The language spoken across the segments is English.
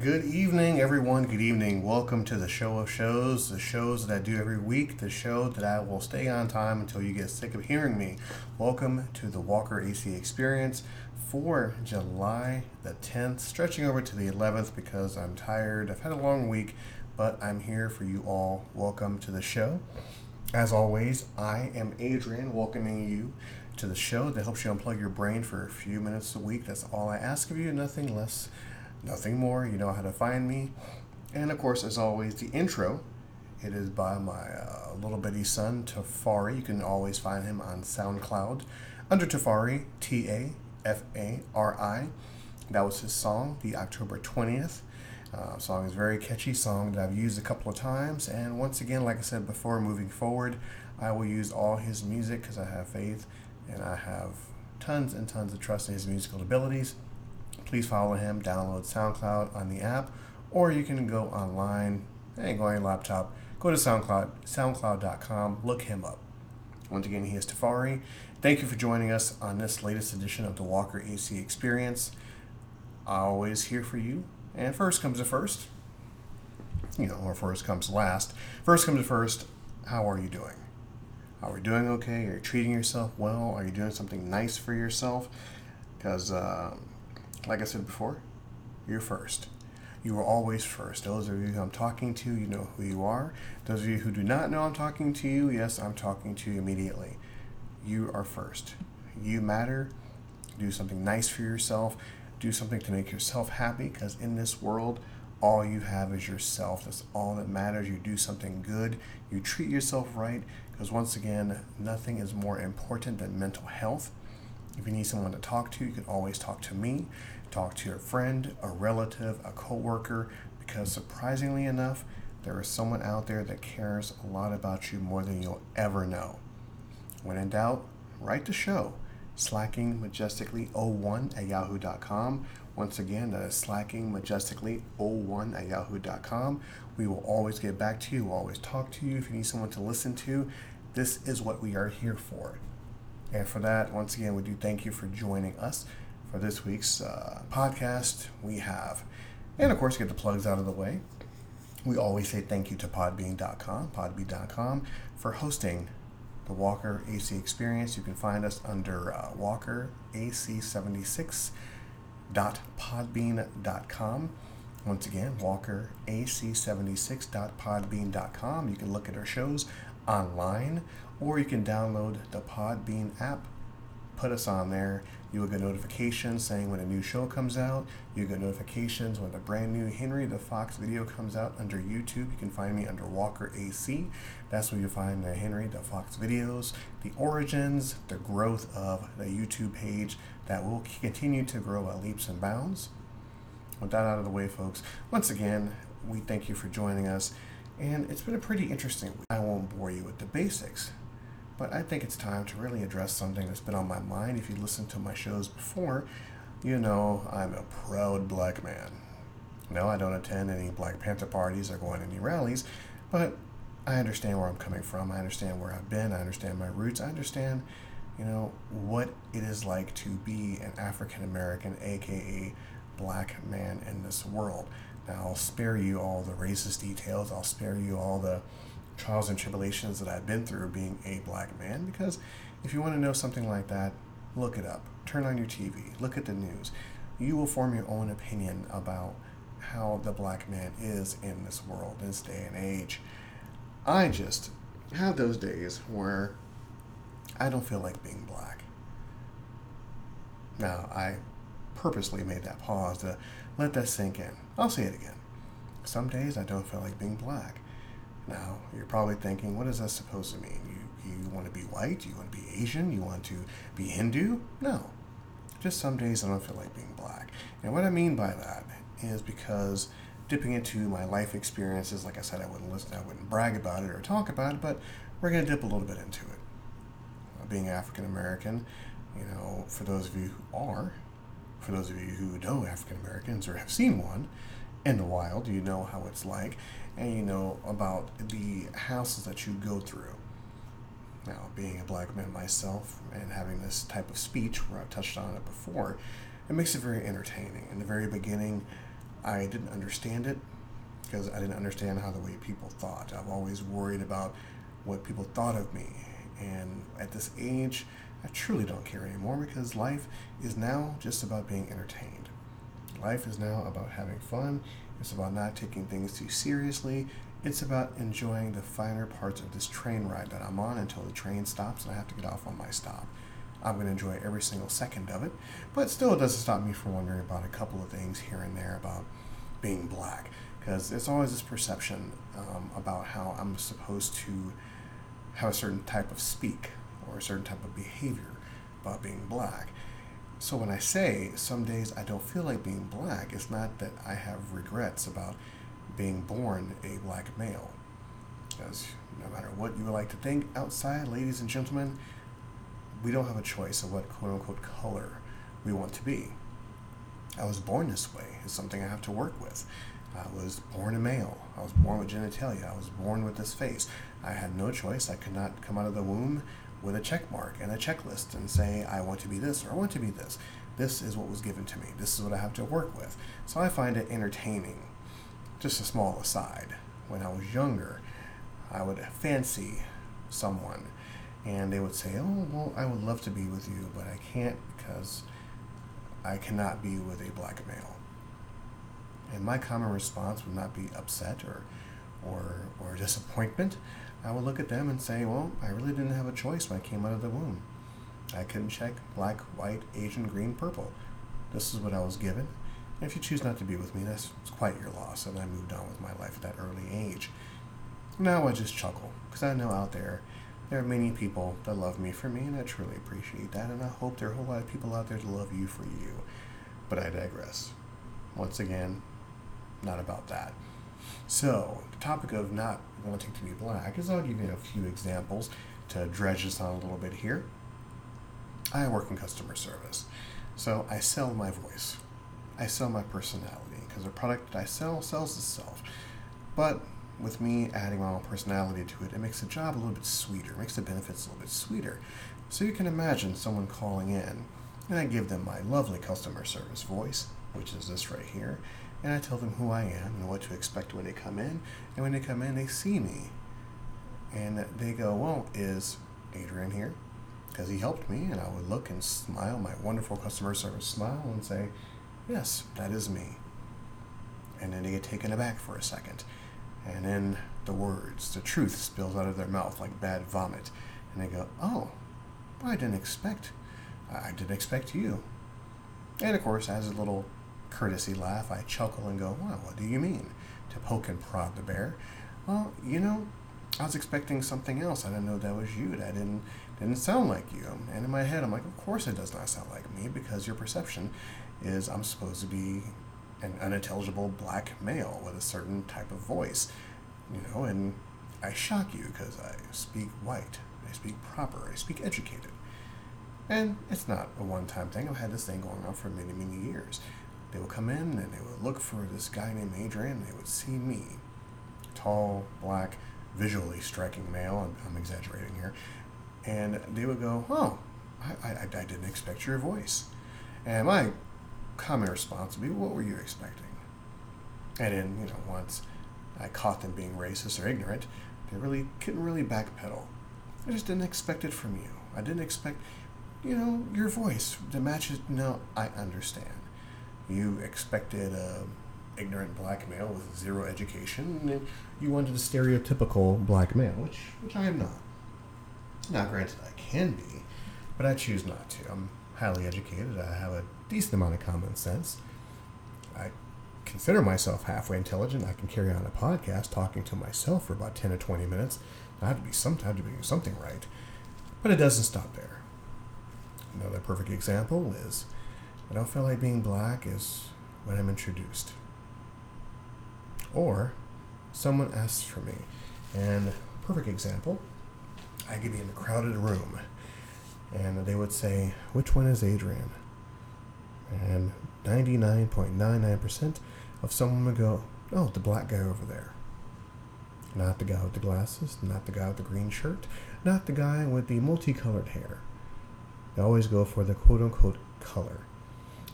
Good evening, everyone. Good evening. Welcome to the show of shows, the shows that I do every week, the show that I will stay on time until you get sick of hearing me. Welcome to the Walker AC Experience for July the 10th, stretching over to the 11th because I'm tired. I've had a long week, but I'm here for you all. Welcome to the show. As always, I am Adrian, welcoming you to the show that helps you unplug your brain for a few minutes a week. That's all I ask of you, nothing less. Nothing more. You know how to find me. And of course, as always, the intro. It is by my little bitty son, Tafari. You can always find him on SoundCloud under Tafari, Tafari. That was his song, the October 20th. Song is a very catchy song that I've used a couple of times. And once again, like I said before, moving forward, I will use all his music because I have faith and I have tons and tons of trust in his musical abilities. Please follow him, download SoundCloud on the app, or you can go online and go on your laptop. Go to SoundCloud, soundcloud.com, look him up. Once again, he is Tafari. Thank you for joining us on this latest edition of the Walker AC Experience. I'm always here for you. And first comes to first, you know, or first comes last. First comes to first, how are you doing? Are we doing okay? Are you treating yourself well? Are you doing something nice for yourself? Because, like I said before, you're first. You are always first. Those of you who I'm talking to, you know who you are. Those of you who do not know I'm talking to you, yes, I'm talking to you immediately. You are first. You matter. Do something nice for yourself. Do something to make yourself happy, because in this world, all you have is yourself. That's all that matters. You do something good. You treat yourself right, because once again, nothing is more important than mental health. If you need someone to talk to, you can always talk to me, talk to your friend, a relative, a coworker, because surprisingly enough, there is someone out there that cares a lot about you more than you'll ever know. When in doubt, write the show, slackingmajestically01@yahoo.com. Once again, that is slackingmajestically01@yahoo.com. We will always get back to you, we'll always talk to you. If you need someone to listen to, this is what we are here for. And for that, once again, we do thank you for joining us for this week's podcast. We have, and of course, get the plugs out of the way. We always say thank you to Podbean.com for hosting the Walker AC Experience. You can find us under walkerac76.podbean.com. Once again, walkerac76.podbean.com. You can look at our shows online, or you can download the Podbean app, put us on there. You will get notifications saying when a new show comes out. You get notifications when the brand new Henry the Fox video comes out under YouTube. You can find me under Walker AC. That's where you'll find the Henry the Fox videos, the origins, the growth of the YouTube page that will continue to grow at leaps and bounds. With that out of the way, folks, once again, we thank you for joining us. And it's been a pretty interesting week. I won't bore you with the basics, but I think it's time to really address something that's been on my mind. If you listen to my shows before, you know I'm a proud black man. No, I don't attend any Black Panther parties or go on any rallies, but I understand where I'm coming from. I understand where I've been. I understand my roots. I understand, you know, what it is like to be an African American, aka black man in this world. Now, I'll spare you all the racist details. I'll spare you all the trials and tribulations that I've been through being a black man, because if you want to know something like that, look it up. Turn on your TV. Look at the news. You will form your own opinion about how the black man is in this world, this day and age. I just have those days where I don't feel like being black. Now, I purposely made that pause to let that sink in. I'll say it again. Some days I don't feel like being black. Now, you're probably thinking, what is that supposed to mean? You want to be white? You want to be Asian? You want to be Hindu? No. Just some days I don't feel like being black. And what I mean by that is because dipping into my life experiences, like I said, I wouldn't brag about it or talk about it, but we're going to dip a little bit into it. Being African American, you know, for those of you who are, for those of you who know African Americans or have seen one in the wild, you know how it's like, and you know about the hassles that you go through. Now, being a black man myself and having this type of speech where I've touched on it before, it makes it very entertaining. In the very beginning, I didn't understand it because I didn't understand how the way people thought. I've always worried about what people thought of me. And at this age, I truly don't care anymore because life is now just about being entertained. Life is now about having fun. It's about not taking things too seriously. It's about enjoying the finer parts of this train ride that I'm on until the train stops and I have to get off on my stop. I'm going to enjoy every single second of it, but still it doesn't stop me from wondering about a couple of things here and there about being black, because there's always this perception about how I'm supposed to have a certain type of speak or a certain type of behavior about being black. So when I say some days I don't feel like being black, it's not that I have regrets about being born a black male, because no matter what you would like to think outside, ladies and gentlemen, we don't have a choice of what quote-unquote color we want to be. I was born this way. It's something I have to work with. I was born a male. I was born with genitalia. I was born with this face. I had no choice. I could not come out of the womb with a check mark and a checklist and say, I want to be this or I want to be this. This is what was given to me. This is what I have to work with. So I find it entertaining. Just a small aside. When I was younger, I would fancy someone. And they would say, oh, well, I would love to be with you, but I can't because I cannot be with a black male. And my common response would not be upset or disappointment. I would look at them and say, well, I really didn't have a choice when I came out of the womb. I couldn't check black, white, Asian, green, purple. This is what I was given. And if you choose not to be with me, that's quite your loss. And I moved on with my life at that early age. Now I just chuckle because I know out there, there are many people that love me for me, and I truly appreciate that, and I hope there are a whole lot of people out there that love you for you. But I digress. Once again, not about that. So, the topic of not wanting to be black is I'll give you a few examples to dredge this on a little bit here. I work in customer service, so I sell my voice. I sell my personality, because the product that I sell sells itself. But with me adding my own personality to it, it makes the job a little bit sweeter, it makes the benefits a little bit sweeter. So you can imagine someone calling in, and I give them my lovely customer service voice, which is this right here, and I tell them who I am and what to expect when they come in, and when they come in, they see me. And they go, well, is Adrian here? Because he helped me, and I would look and smile, my wonderful customer service smile, and say, yes, that is me. And then they get taken aback for a second. And then the words, the truth spills out of their mouth like bad vomit. And they go, oh, I didn't expect you. And of course, as a little courtesy laugh, I chuckle and go, wow, what do you mean? To poke and prod the bear. Well, you know, I was expecting something else. I didn't know that was you. That didn't sound like you. And in my head, I'm like, of course it does not sound like me, because your perception is I'm supposed to be an unintelligible black male with a certain type of voice, you know, and I shock you because I speak white, I speak proper, I speak educated. And it's not a one-time thing. I've had this thing going on for many, many years. They would come in and they would look for this guy named Adrian, and they would see me, tall, black, visually striking male, and I'm exaggerating here, and they would go, oh, I didn't expect your voice. And my common response would be, what were you expecting? And then, you know, once I caught them being racist or ignorant, they really couldn't really backpedal. I just didn't expect it from you. I didn't expect, you know, your voice to match it. No, I understand. You expected an ignorant black male with zero education, and you wanted a stereotypical black male, which I am not. Now, granted, I can be, but I choose not to. I'm highly educated. I have a decent amount of common sense. I consider myself halfway intelligent. I can carry on a podcast talking to myself for about 10 or 20 minutes. I have to be doing something right. But it doesn't stop there. Another perfect example is, I don't feel like being black is when I'm introduced. Or someone asks for me. And perfect example, I could be in a crowded room. And they would say, which one is Adrian? And 99.99% of someone would go, oh, the black guy over there. Not the guy with the glasses, not the guy with the green shirt, not the guy with the multicolored hair. They always go for the quote-unquote color.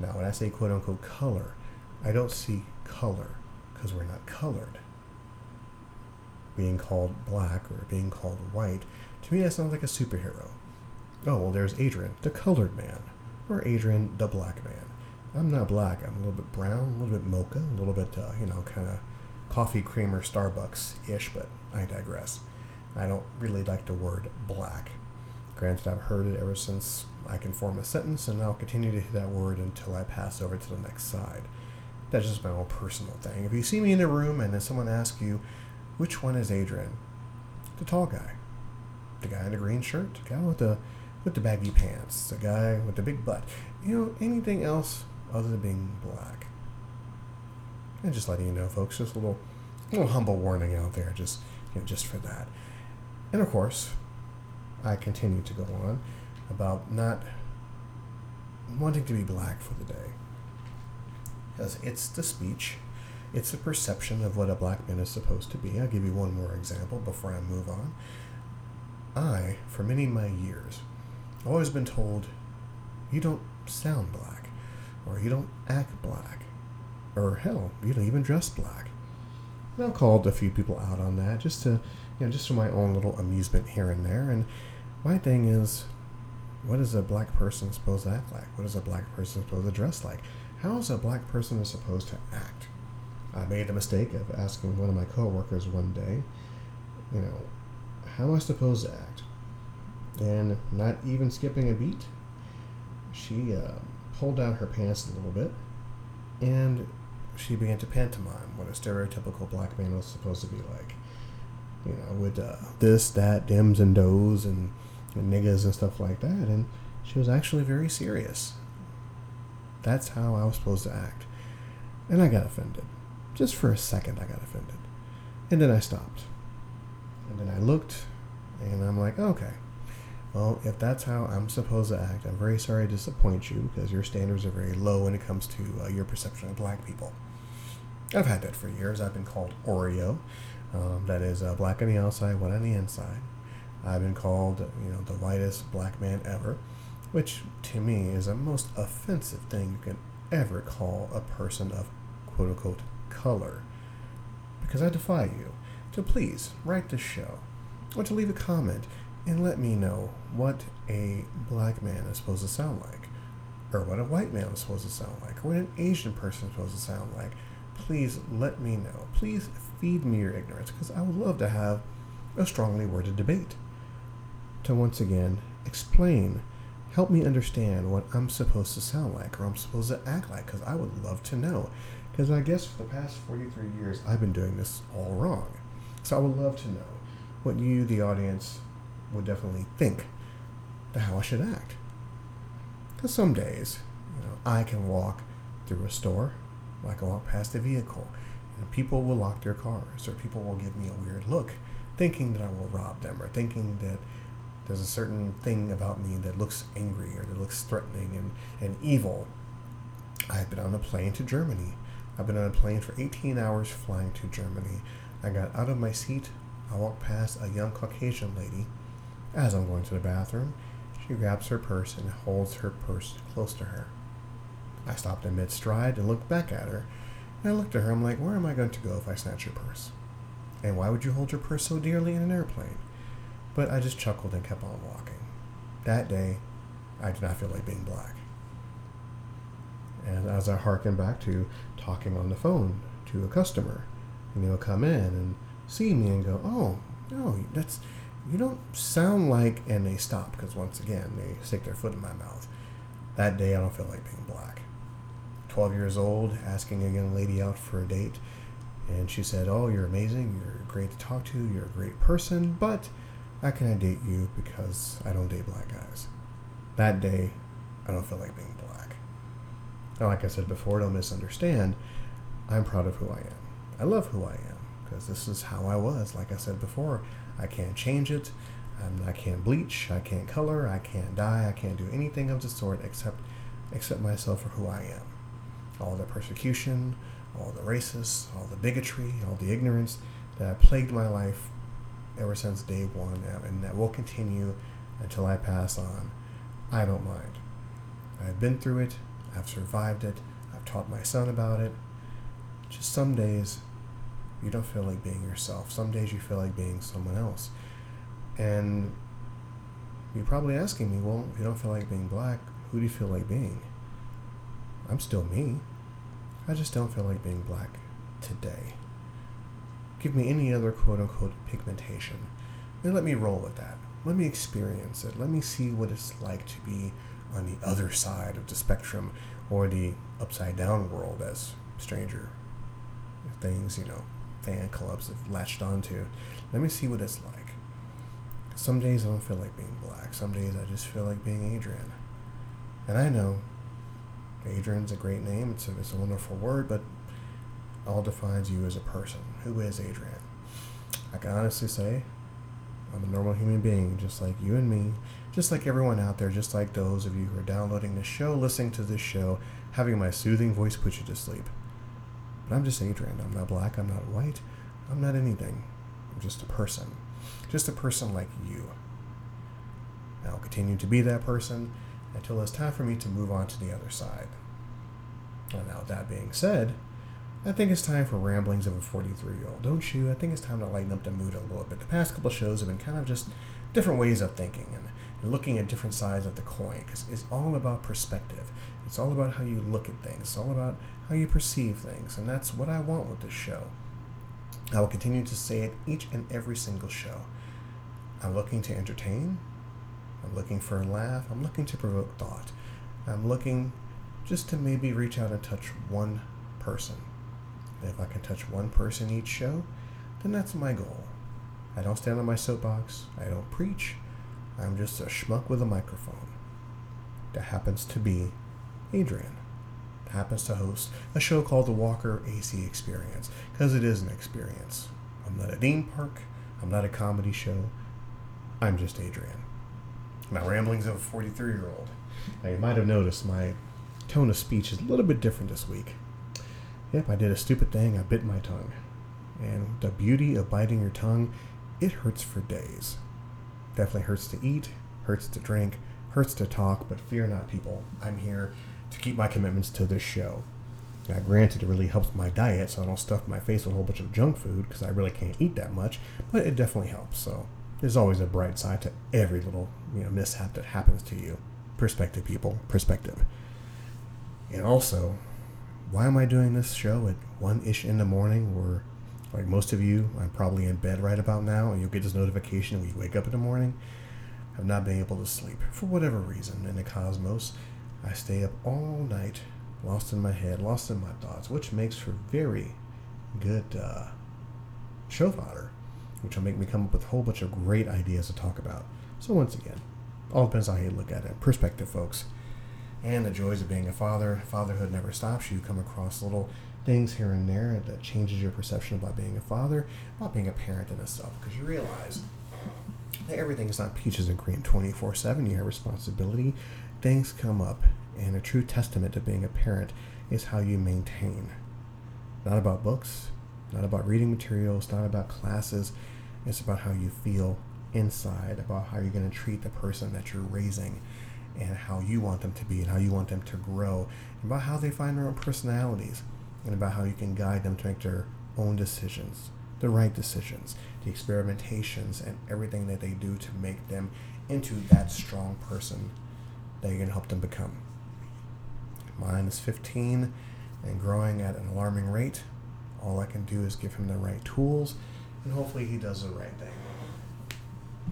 Now, when I say quote-unquote color, I don't see color, because we're not colored. Being called black or being called white, to me that sounds like a superhero. Oh, well, there's Adrian, the colored man, or Adrian, the black man. I'm not black. I'm a little bit brown, a little bit mocha, a little bit, kind of coffee creamer Starbucks-ish, but I digress. I don't really like the word black. Granted, I've heard it ever since I can form a sentence, and I'll continue to hear that word until I pass over to the next side. That's just my own personal thing. If you see me in a room and then someone asks you, which one is Adrian? The tall guy. The guy in the green shirt. The guy with the baggy pants. The guy with the big butt. Anything else other than being black. And just letting you know, folks, just a little humble warning out there, just for that. And of course, I continue to go on about not wanting to be black for the day, because it's the speech, it's the perception of what a black man is supposed to be. I'll give you one more example before I move on. I, for many of my years, I've always been told, you don't sound black, or you don't act black, or hell, you don't even dress black. And I've called a few people out on that, just to, just for my own little amusement here and there. And my thing is, what is a black person supposed to act like? What is a black person supposed to dress like? How is a black person supposed to act? I made the mistake of asking one of my coworkers one day, how am I supposed to act? And not even skipping a beat, she pulled down her pants a little bit, and she began to pantomime what a stereotypical black man was supposed to be like. With this, that, dims and does, and niggas and stuff like that. And she was actually very serious. That's how I was supposed to act. And I got offended. Just for a second, I got offended. And then I stopped. And then I looked, and I'm like, okay. Well, if that's how I'm supposed to act, I'm very sorry to disappoint you, because your standards are very low when it comes to your perception of black people. I've had that for years. I've been called Oreo. That is black on the outside, white on the inside. I've been called, the whitest black man ever, which to me is the most offensive thing you can ever call a person of quote-unquote color. Because I defy you to please write this show or to leave a comment and let me know what a black man is supposed to sound like, or what a white man is supposed to sound like, or what an Asian person is supposed to sound like. Please let me know. Please feed me your ignorance, because I would love to have a strongly worded debate to once again explain, help me understand what I'm supposed to sound like or I'm supposed to act like, because I would love to know, because I guess for the past 43 years I've been doing this all wrong. So I would love to know what you, the audience, would definitely think to how I should act, because some days I can walk through a store, I can walk past a vehicle, and people will lock their cars, or people will give me a weird look, thinking that I will rob them, or thinking that there's a certain thing about me that looks angry, or that looks threatening and evil. I've been on a plane to Germany. I've been on a plane for 18 hours flying to Germany. I got out of my seat. I walked past a young Caucasian lady as I'm going to the bathroom. She grabs her purse and holds her purse close to her. I stopped in mid-stride and looked back at her. And I looked at her, I'm like, where am I going to go if I snatch your purse? And why would you hold your purse so dearly in an airplane? But I just chuckled and kept on walking. That day, I did not feel like being black. And as I hearken back to talking on the phone to a customer, and he'll come in and see me and go, oh, no, that's, you don't sound like, and they stop, because once again, they stick their foot in my mouth. That day, I don't feel like being black. 12 years old, asking a young lady out for a date, and she said, oh, you're amazing, you're great to talk to, you're a great person, but I can't date you because I don't date black guys. That day, I don't feel like being black. Now, like I said before, don't misunderstand, I'm proud of who I am. I love who I am, because this is how I was. Like I said before, I can't change it, I can't bleach, I can't color, I can't dye, I can't do anything of the sort except accept myself for who I am. All the persecution, all the racists, all the bigotry, all the ignorance that plagued my life ever since day one, and that will continue until I pass on. I don't mind. I've been through it. I've survived it. I've taught my son about it. Just some days you don't feel like being yourself. Some days you feel like being someone else. And you're probably asking me, well, if you don't feel like being black, who do you feel like being? I'm still me. I just don't feel like being black today. Give me any other quote-unquote pigmentation. And let me roll with that. Let me experience it. Let me see what it's like to be on the other side of the spectrum, or the upside-down world, as stranger things, fan clubs have latched onto. Let me see what it's like. Some days I don't feel like being black. Some days I just feel like being Adrian. And I know Adrian's a great name. It's a wonderful word, but all defines you as a person. Who is Adrian? I can honestly say I'm a normal human being, just like you and me, just like everyone out there, just like those of you who are downloading this show, listening to this show, having my soothing voice put you to sleep. But I'm just Adrian. I'm not black. I'm not white. I'm not anything. I'm just a person. Just a person like you. And I'll continue to be that person until it's time for me to move on to the other side. And now that being said, I think it's time for Ramblings of a 43-Year-Old, don't you? I think it's time to lighten up the mood a little bit. The past couple shows have been kind of just different ways of thinking and looking at different sides of the coin, because it's all about perspective. It's all about how you look at things. It's all about how you perceive things, and that's what I want with this show. I will continue to say it each and every single show. I'm looking to entertain. I'm looking for a laugh. I'm looking to provoke thought. I'm looking just to maybe reach out and touch one person. And if I can touch one person each show, then that's my goal. I don't stand on my soapbox. I don't preach. I'm just a schmuck with a microphone. That happens to be Adrian. Happens to host a show called the Walker AC Experience, because it is an experience. I'm not a theme park. I'm not a comedy show. I'm just Adrian. My ramblings of a 43-year-old. Now, you might have noticed my tone of speech is a little bit different this week. Yep, I did a stupid thing. I bit my tongue. And the beauty of biting your tongue, it hurts for days. Definitely hurts to eat, hurts to drink, hurts to talk, but fear not, people. I'm here to keep my commitments to this show. Now, granted, it really helps my diet, so I don't stuff my face with a whole bunch of junk food, because I really can't eat that much, but it definitely helps. So there's always a bright side to every little mishap that happens to you. Perspective, people. Perspective. And also, why am I doing this show at 1-ish in the morning, where, like most of you, I'm probably in bed right about now, and you'll get this notification when you wake up in the morning of not being able to sleep for whatever reason in the cosmos. I stay up all night, lost in my head, lost in my thoughts, which makes for very good show fodder, which will make me come up with a whole bunch of great ideas to talk about. So once again, all depends on how you look at it. Perspective, folks. And the joys of being a father. Fatherhood never stops. You come across little things here and there that changes your perception about being a father, about being a parent in itself, because you realize that everything is not peaches and cream 24/7. You have responsibility. Things come up, and a true testament to being a parent is how you maintain. Not about books, not about reading materials, not about classes. It's about how you feel inside, about how you're going to treat the person that you're raising, and how you want them to be, and how you want them to grow, and about how they find their own personalities, and about how you can guide them to make their own decisions, the right decisions, the experimentations, and everything that they do to make them into that strong person that you're going to help them become. Mine is 15 and growing at an alarming rate. All I can do is give him the right tools, and hopefully he does the right thing.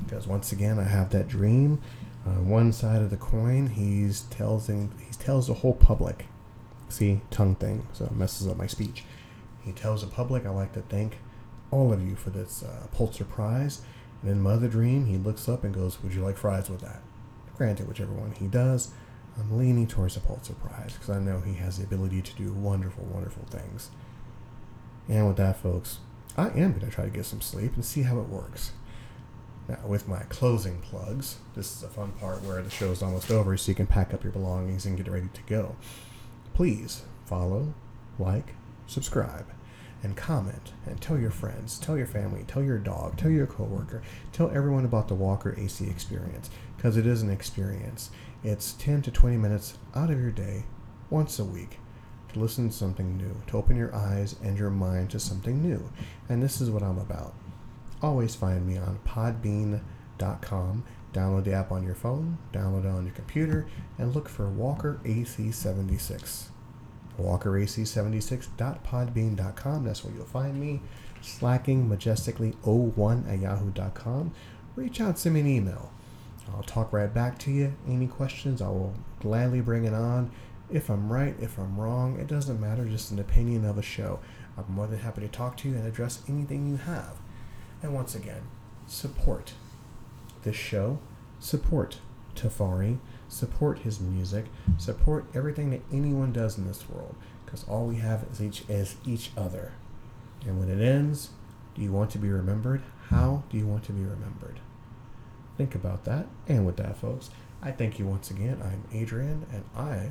Because once again, I have that dream. On one side of the coin, he tells the whole public. See, tongue thing, so it messes up my speech. He tells the public, I like to thank all of you for this Pulitzer Prize. And in my other dream, he looks up and goes, would you like fries with that? Granted, whichever one he does, I'm leaning towards the Pulitzer Prize, because I know he has the ability to do wonderful, wonderful things. And with that, folks, I am going to try to get some sleep and see how it works. Now, with my closing plugs, this is the fun part where the show is almost over, so you can pack up your belongings and get ready to go. Please follow, like, subscribe, and comment, and tell your friends, tell your family, tell your dog, tell your coworker, tell everyone about the Walker AC Experience, because it is an experience. It's 10 to 20 minutes out of your day, once a week, to listen to something new, to open your eyes and your mind to something new. And this is what I'm about. Always find me on podbean.com. Download the app on your phone, download it on your computer, and look for Walker AC76. WalkerAC76.podbean.com. That's where you'll find me. slackingmajestically01@yahoo.com. Reach out, send me an email. I'll talk right back to you. Any questions, I will gladly bring it on. If I'm right, if I'm wrong, it doesn't matter. Just an opinion of a show. I'm more than happy to talk to you and address anything you have. And once again, support this show. Support Tafari. Support his music. Support everything that anyone does in this world. Because all we have is each other. And when it ends, do you want to be remembered? How do you want to be remembered? Think about that. And with that, folks, I thank you once again. I'm Adrian, and I